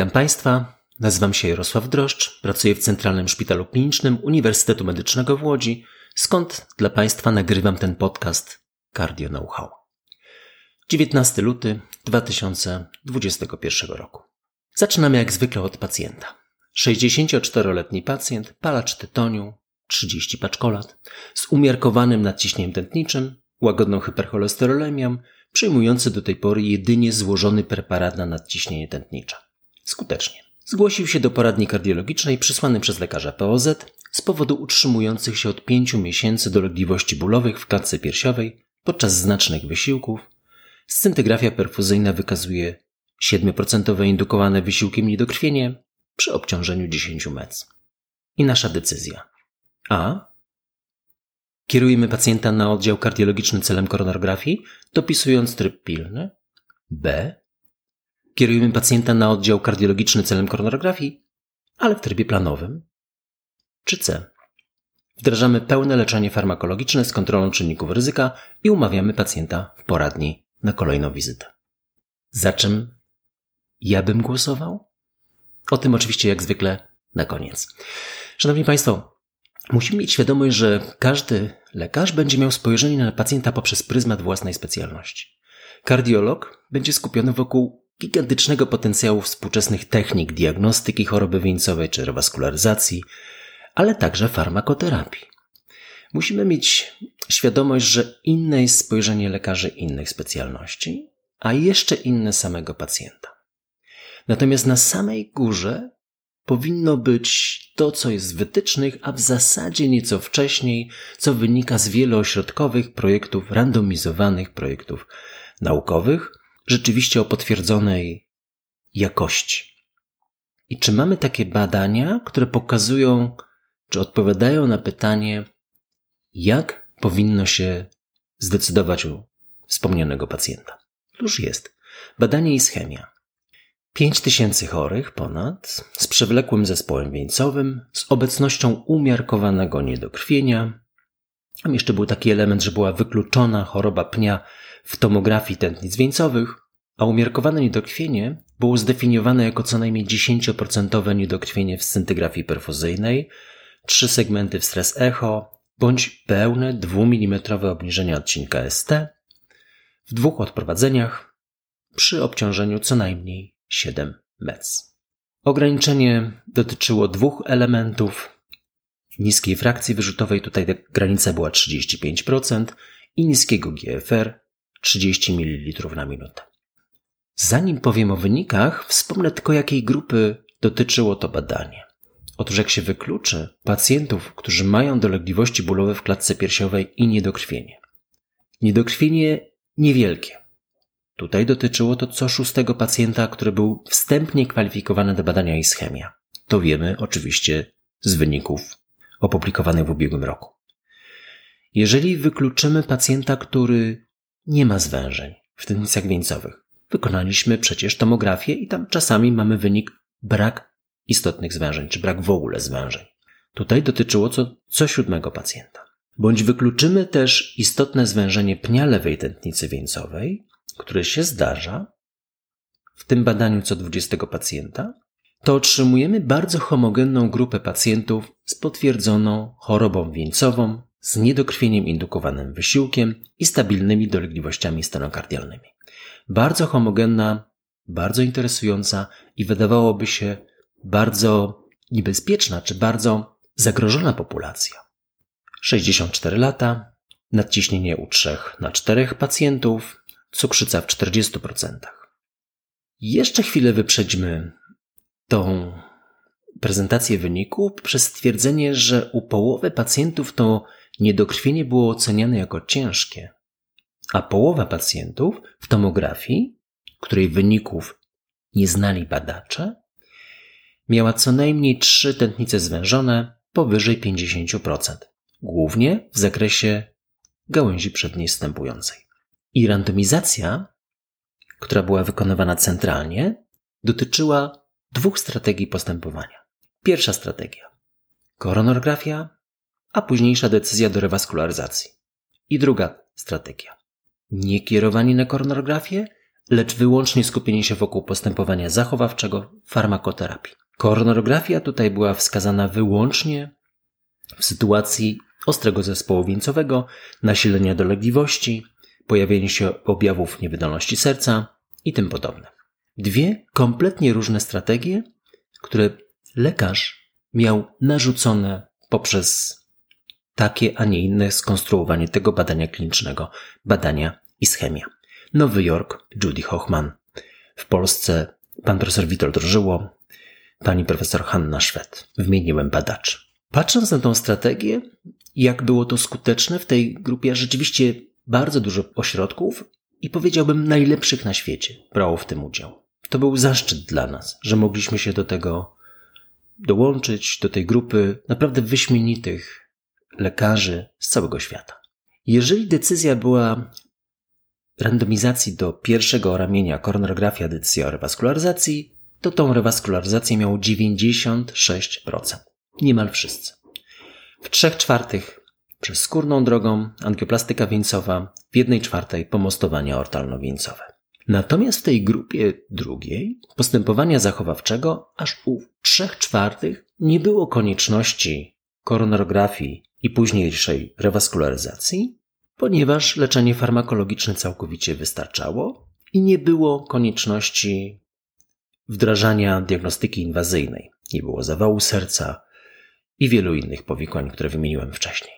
Witam Państwa, nazywam się Jarosław Droszcz, pracuję w Centralnym Szpitalu Klinicznym Uniwersytetu Medycznego w Łodzi, skąd dla Państwa nagrywam ten podcast Cardio Know How. 19 luty 2021 roku. Zaczynamy jak zwykle od pacjenta. 64-letni pacjent, palacz tytoniu, 30 paczkolat, z umiarkowanym nadciśnieniem tętniczym, łagodną hipercholesterolemią, przyjmujący do tej pory jedynie złożony preparat na nadciśnienie tętnicze. Skutecznie. Zgłosił się do poradni kardiologicznej przysłany przez lekarza POZ z powodu utrzymujących się od 5 miesięcy dolegliwości bólowych w klatce piersiowej podczas znacznych wysiłków. Scyntygrafia perfuzyjna wykazuje 7% indukowane wysiłkiem niedokrwienie przy obciążeniu 10 mec. I nasza decyzja. A. Kierujemy pacjenta na oddział kardiologiczny celem koronarografii, dopisując tryb pilny. B. Kierujemy pacjenta na oddział kardiologiczny celem koronarografii, ale w trybie planowym. Czy C. Wdrażamy pełne leczenie farmakologiczne z kontrolą czynników ryzyka i umawiamy pacjenta w poradni na kolejną wizytę. Za czym ja bym głosował? O tym oczywiście jak zwykle na koniec. Szanowni Państwo, musimy mieć świadomość, że każdy lekarz będzie miał spojrzenie na pacjenta poprzez pryzmat własnej specjalności. Kardiolog będzie skupiony wokół gigantycznego potencjału współczesnych technik diagnostyki choroby wieńcowej czy rewaskularyzacji, ale także farmakoterapii. Musimy mieć świadomość, że inne jest spojrzenie lekarzy innych specjalności, a jeszcze inne samego pacjenta. Natomiast na samej górze powinno być to, co jest w wytycznych, a w zasadzie nieco wcześniej, co wynika z wieloośrodkowych projektów, randomizowanych projektów naukowych, rzeczywiście o potwierdzonej jakości. I czy mamy takie badania, które pokazują, czy odpowiadają na pytanie, jak powinno się zdecydować u wspomnianego pacjenta? Otóż jest. Badanie ischemia. 5000 chorych ponad, z przewlekłym zespołem wieńcowym, z obecnością umiarkowanego niedokrwienia. Tam jeszcze był taki element, że była wykluczona choroba pnia w tomografii tętnic wieńcowych, a umiarkowane niedokrwienie było zdefiniowane jako co najmniej 10% niedokrwienie w scyntygrafii perfuzyjnej, 3 segmenty w stres echo, bądź pełne 2 mm obniżenie odcinka ST w 2 odprowadzeniach przy obciążeniu co najmniej 7 mec. Ograniczenie dotyczyło 2 elementów niskiej frakcji wyrzutowej, tutaj granica była 35% i niskiego GFR 30 ml na minutę. Zanim powiem o wynikach, wspomnę tylko, jakiej grupy dotyczyło to badanie. Otóż jak się wykluczy pacjentów, którzy mają dolegliwości bólowe w klatce piersiowej i niedokrwienie. Niedokrwienie niewielkie. Tutaj dotyczyło to co 6 pacjenta, który był wstępnie kwalifikowany do badania ischemia. To wiemy oczywiście z wyników opublikowanych w ubiegłym roku. Jeżeli wykluczymy pacjenta, który nie ma zwężeń w tętnicach wieńcowych, wykonaliśmy przecież tomografię i tam czasami mamy wynik brak istotnych zwężeń, czy brak w ogóle zwężeń. Tutaj dotyczyło co 7 pacjenta. Bądź wykluczymy też istotne zwężenie pnia lewej tętnicy wieńcowej, które się zdarza w tym badaniu co 20 pacjenta, to otrzymujemy bardzo homogenną grupę pacjentów z potwierdzoną chorobą wieńcową, z niedokrwieniem indukowanym wysiłkiem i stabilnymi dolegliwościami stenokardialnymi. Bardzo homogenna, bardzo interesująca i wydawałoby się bardzo niebezpieczna czy bardzo zagrożona populacja. 64 lata, nadciśnienie u 3 na 4 pacjentów, cukrzyca w 40%. Jeszcze chwilę wyprzedźmy tą prezentację wyniku przez stwierdzenie, że u połowy pacjentów to niedokrwienie było oceniane jako ciężkie, a połowa pacjentów w tomografii, której wyników nie znali badacze, miała co najmniej 3 tętnice zwężone powyżej 50%, głównie w zakresie gałęzi przedniej wstępującej. I randomizacja, która była wykonywana centralnie, dotyczyła 2 strategii postępowania. Pierwsza strategia – koronarografia, a późniejsza decyzja do rewaskularyzacji. I druga strategia – nie kierowanie na koronarografię, lecz wyłącznie skupienie się wokół postępowania zachowawczego farmakoterapii. Koronarografia tutaj była wskazana wyłącznie w sytuacji ostrego zespołu wieńcowego, nasilenia dolegliwości, pojawienia się objawów niewydolności serca i tym podobne. Dwie kompletnie różne strategie, które lekarz miał narzucone poprzez takie, a nie inne skonstruowanie tego badania klinicznego, badania ischemia. Nowy Jork, Judy Hochman. W Polsce pan profesor Witold Drożyło, pani profesor Hanna Szwed. Wymieniłem badaczy. Patrząc na tą strategię, jak było to skuteczne w tej grupie, rzeczywiście bardzo dużo ośrodków i powiedziałbym najlepszych na świecie brało w tym udział. To był zaszczyt dla nas, że mogliśmy się do tego dołączyć, do tej grupy naprawdę wyśmienitych lekarzy z całego świata. Jeżeli decyzja była randomizacji do pierwszego ramienia koronarografia, decyzja o rewaskularyzacji, to tą rewaskularyzację miało 96%. Niemal wszyscy. W 3/4 przez skórną drogą, angioplastyka wieńcowa, w 1/4 pomostowanie aortalno-wieńcowe. Natomiast w tej grupie drugiej postępowania zachowawczego aż u 3/4 nie było konieczności koronarografii i późniejszej rewaskularyzacji, ponieważ leczenie farmakologiczne całkowicie wystarczało i nie było konieczności wdrażania diagnostyki inwazyjnej. Nie było zawału serca i wielu innych powikłań, które wymieniłem wcześniej.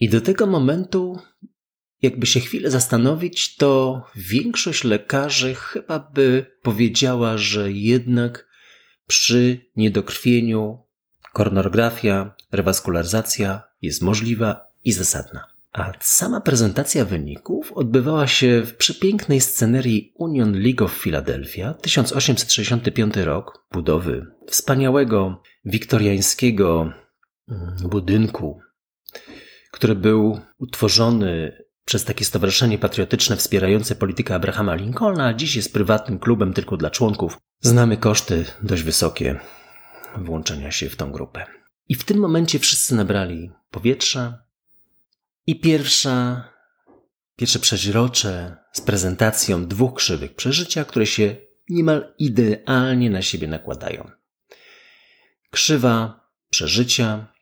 I do tego momentu, jakby się chwilę zastanowić, to większość lekarzy chyba by powiedziała, że jednak przy niedokrwieniu koronarografia, rewaskularyzacja jest możliwa i zasadna. A sama prezentacja wyników odbywała się w przepięknej scenerii Union League of Philadelphia, 1865 rok budowy wspaniałego wiktoriańskiego budynku, który był utworzony przez takie stowarzyszenie patriotyczne wspierające politykę Abrahama Lincolna, a dziś jest prywatnym klubem tylko dla członków. Znamy koszty dość wysokie włączenia się w tą grupę. I w tym momencie wszyscy nabrali powietrza, i pierwsze przeźrocze z prezentacją dwóch krzywych przeżycia, które się niemal idealnie na siebie nakładają. Krzywa przeżycia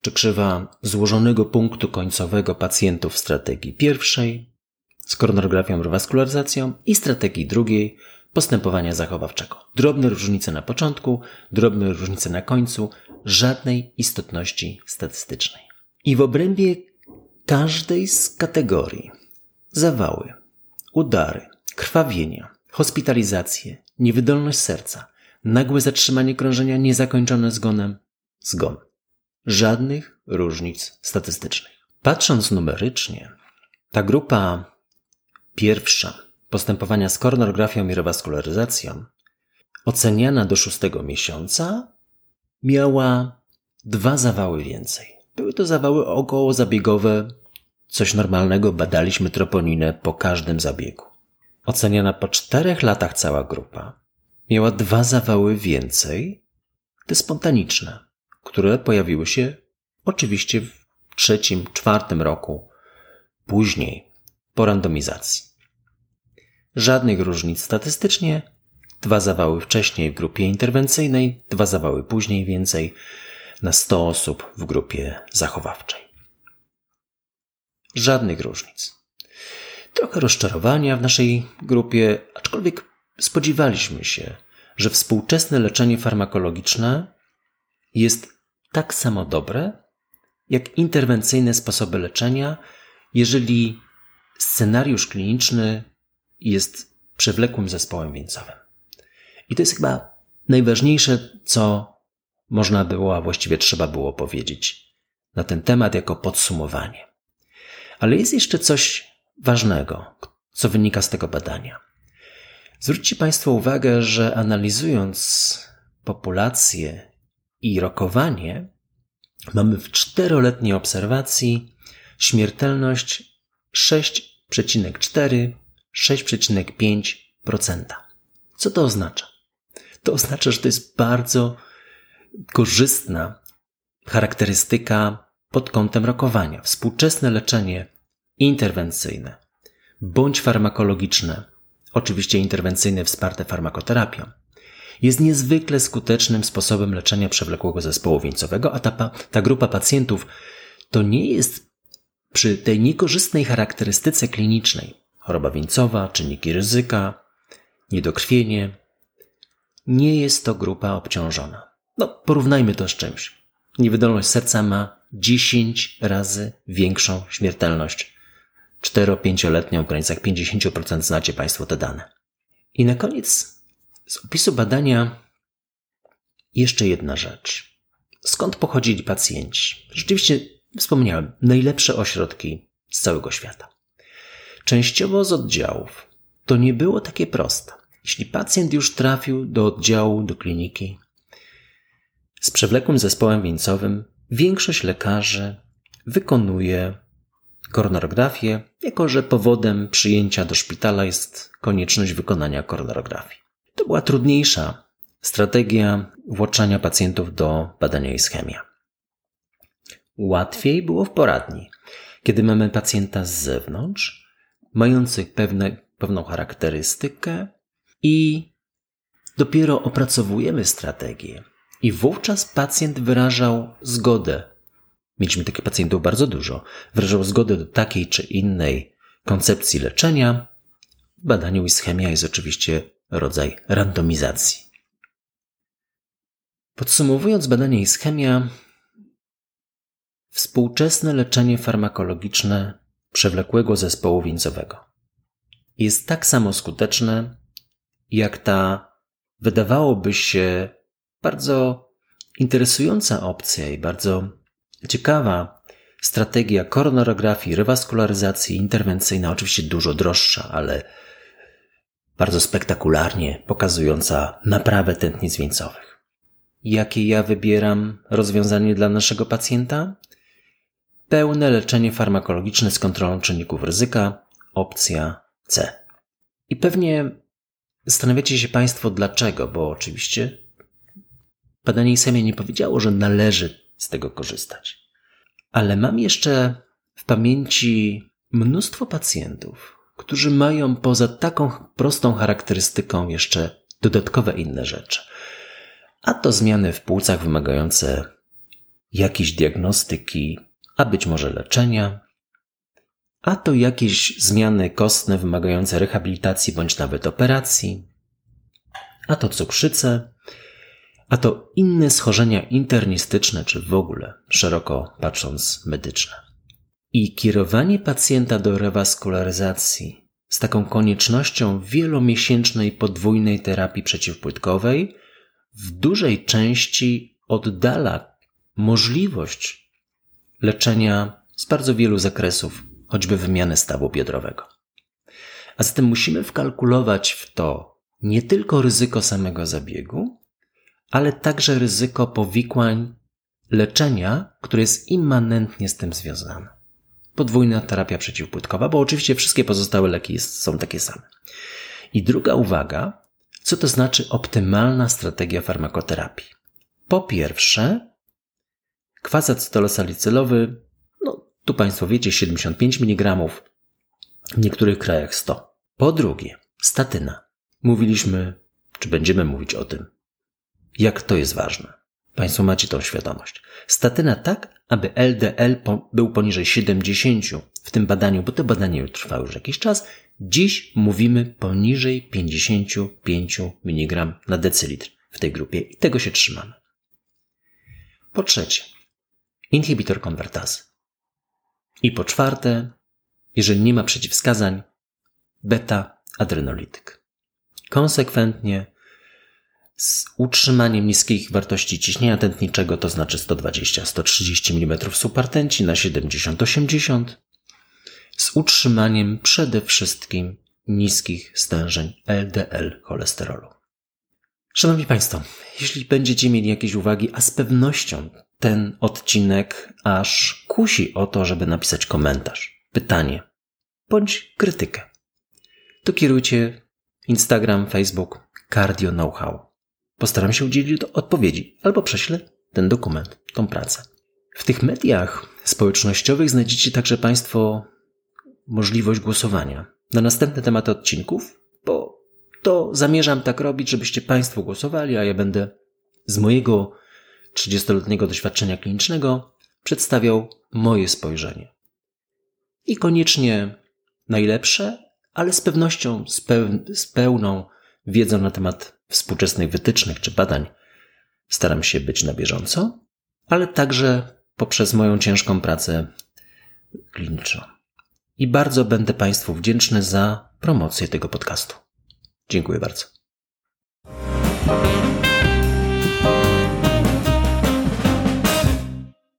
czy krzywa złożonego punktu końcowego pacjentów w strategii pierwszej z koronarografią, rewaskularyzacją i strategii drugiej postępowania zachowawczego. Drobne różnice na początku, drobne różnice na końcu, żadnej istotności statystycznej. I w obrębie każdej z kategorii zawały, udary, krwawienia, hospitalizacje, niewydolność serca, nagłe zatrzymanie krążenia niezakończone zgonem, zgon. Żadnych różnic statystycznych. Patrząc numerycznie, ta grupa pierwsza postępowania z koronarografią i rewaskularyzacją oceniana do 6 miesiąca miała 2 zawały więcej. Były to zawały okołozabiegowe, coś normalnego, badaliśmy troponinę po każdym zabiegu. Oceniana po 4 latach cała grupa miała 2 zawały więcej, te spontaniczne, które pojawiły się oczywiście w 3., 4. roku później, po randomizacji. Żadnych różnic statystycznie, 2 zawały wcześniej w grupie interwencyjnej, 2 zawały później więcej, na 100 osób w grupie zachowawczej. Żadnych różnic. Trochę rozczarowania w naszej grupie, aczkolwiek spodziewaliśmy się, że współczesne leczenie farmakologiczne jest tak samo dobre, jak interwencyjne sposoby leczenia, jeżeli scenariusz kliniczny jest przewlekłym zespołem wieńcowym. I to jest chyba najważniejsze, co można było, a właściwie trzeba było powiedzieć na ten temat jako podsumowanie. Ale jest jeszcze coś ważnego, co wynika z tego badania. Zwróćcie Państwo uwagę, że analizując populację i rokowanie, mamy w 4-letniej obserwacji śmiertelność 6,4–6,5%. Co to oznacza? To oznacza, że to jest bardzo korzystna charakterystyka pod kątem rokowania. Współczesne leczenie interwencyjne bądź farmakologiczne oczywiście interwencyjne wsparte farmakoterapią, jest niezwykle skutecznym sposobem leczenia przewlekłego zespołu wieńcowego, a ta grupa pacjentów to nie jest przy tej niekorzystnej charakterystyce klinicznej, choroba wieńcowa, czynniki ryzyka, niedokrwienie, nie jest to grupa obciążona. No, porównajmy to z czymś. Niewydolność serca ma 10 razy większą śmiertelność. 4-5-letnią, w granicach 50%, znacie Państwo te dane. I na koniec z opisu badania jeszcze jedna rzecz. Skąd pochodzili pacjenci? Rzeczywiście, wspomniałem, najlepsze ośrodki z całego świata. Częściowo z oddziałów. To nie było takie proste. Jeśli pacjent już trafił do oddziału, do kliniki z przewlekłym zespołem wieńcowym, większość lekarzy wykonuje koronarografię, jako że powodem przyjęcia do szpitala jest konieczność wykonania koronarografii. To była trudniejsza strategia włączania pacjentów do badania ischemia. Łatwiej było w poradni, kiedy mamy pacjenta z zewnątrz, mający pewną charakterystykę i dopiero opracowujemy strategię. I wówczas pacjent wyrażał zgodę. Mieliśmy takich pacjentów bardzo dużo. Wyrażał zgodę do takiej czy innej koncepcji leczenia. W badaniu ischemia jest oczywiście rodzaj randomizacji. Podsumowując badanie ischemia, współczesne leczenie farmakologiczne przewlekłego zespołu wieńcowego jest tak samo skuteczne, jak ta, wydawałoby się, bardzo interesująca opcja i bardzo ciekawa strategia koronarografii, rewaskularyzacji interwencyjna, oczywiście dużo droższa, ale bardzo spektakularnie pokazująca naprawę tętnic wieńcowych. Jakie ja wybieram rozwiązanie dla naszego pacjenta? Pełne leczenie farmakologiczne z kontrolą czynników ryzyka, opcja C. I pewnie zastanawiacie się Państwo dlaczego, bo oczywiście badanie ischemia nie powiedziało, że należy z tego korzystać. Ale mam jeszcze w pamięci mnóstwo pacjentów, którzy mają poza taką prostą charakterystyką jeszcze dodatkowe inne rzeczy. A to zmiany w płucach wymagające jakiejś diagnostyki, a być może leczenia, a to jakieś zmiany kostne wymagające rehabilitacji bądź nawet operacji, a to cukrzyce, a to inne schorzenia internistyczne, czy w ogóle, szeroko patrząc, medyczne. I kierowanie pacjenta do rewaskularyzacji z taką koniecznością wielomiesięcznej podwójnej terapii przeciwpłytkowej w dużej części oddala możliwość leczenia z bardzo wielu zakresów, choćby wymiany stawu biodrowego. A zatem musimy wkalkulować w to nie tylko ryzyko samego zabiegu, ale także ryzyko powikłań leczenia, które jest immanentnie z tym związane. Podwójna terapia przeciwpłytkowa, bo oczywiście wszystkie pozostałe leki są takie same. I druga uwaga, co to znaczy optymalna strategia farmakoterapii? Po pierwsze, kwas acetylosalicylowy, no tu Państwo wiecie, 75 mg, w niektórych krajach 100. Po drugie, statyna. Mówiliśmy, czy będziemy mówić o tym, jak to jest ważne. Państwo macie tą świadomość. Statyna tak, aby LDL był poniżej 70 w tym badaniu, bo to badanie trwało już jakiś czas. Dziś mówimy poniżej 55 mg na decylitr w tej grupie i tego się trzymamy. Po trzecie, inhibitor konwertazy. I po czwarte, jeżeli nie ma przeciwwskazań, beta-adrenolityk. Konsekwentnie z utrzymaniem niskich wartości ciśnienia tętniczego, to znaczy 120-130 mm supertenci na 70-80, z utrzymaniem przede wszystkim niskich stężeń LDL cholesterolu. Szanowni Państwo, jeśli będziecie mieli jakieś uwagi, a z pewnością ten odcinek aż kusi o to, żeby napisać komentarz, pytanie bądź krytykę, to kierujcie Instagram, Facebook, Cardio Know How. Postaram się udzielić odpowiedzi albo prześlę ten dokument, tą pracę. W tych mediach społecznościowych znajdziecie także Państwo możliwość głosowania na następne tematy odcinków, bo to zamierzam tak robić, żebyście Państwo głosowali, a ja będę z mojego 30-letniego doświadczenia klinicznego przedstawiał moje spojrzenie. I koniecznie najlepsze, ale z pewnością, z pełną wiedzą na temat współczesnych wytycznych czy badań staram się być na bieżąco, ale także poprzez moją ciężką pracę kliniczną. I bardzo będę Państwu wdzięczny za promocję tego podcastu. Dziękuję bardzo.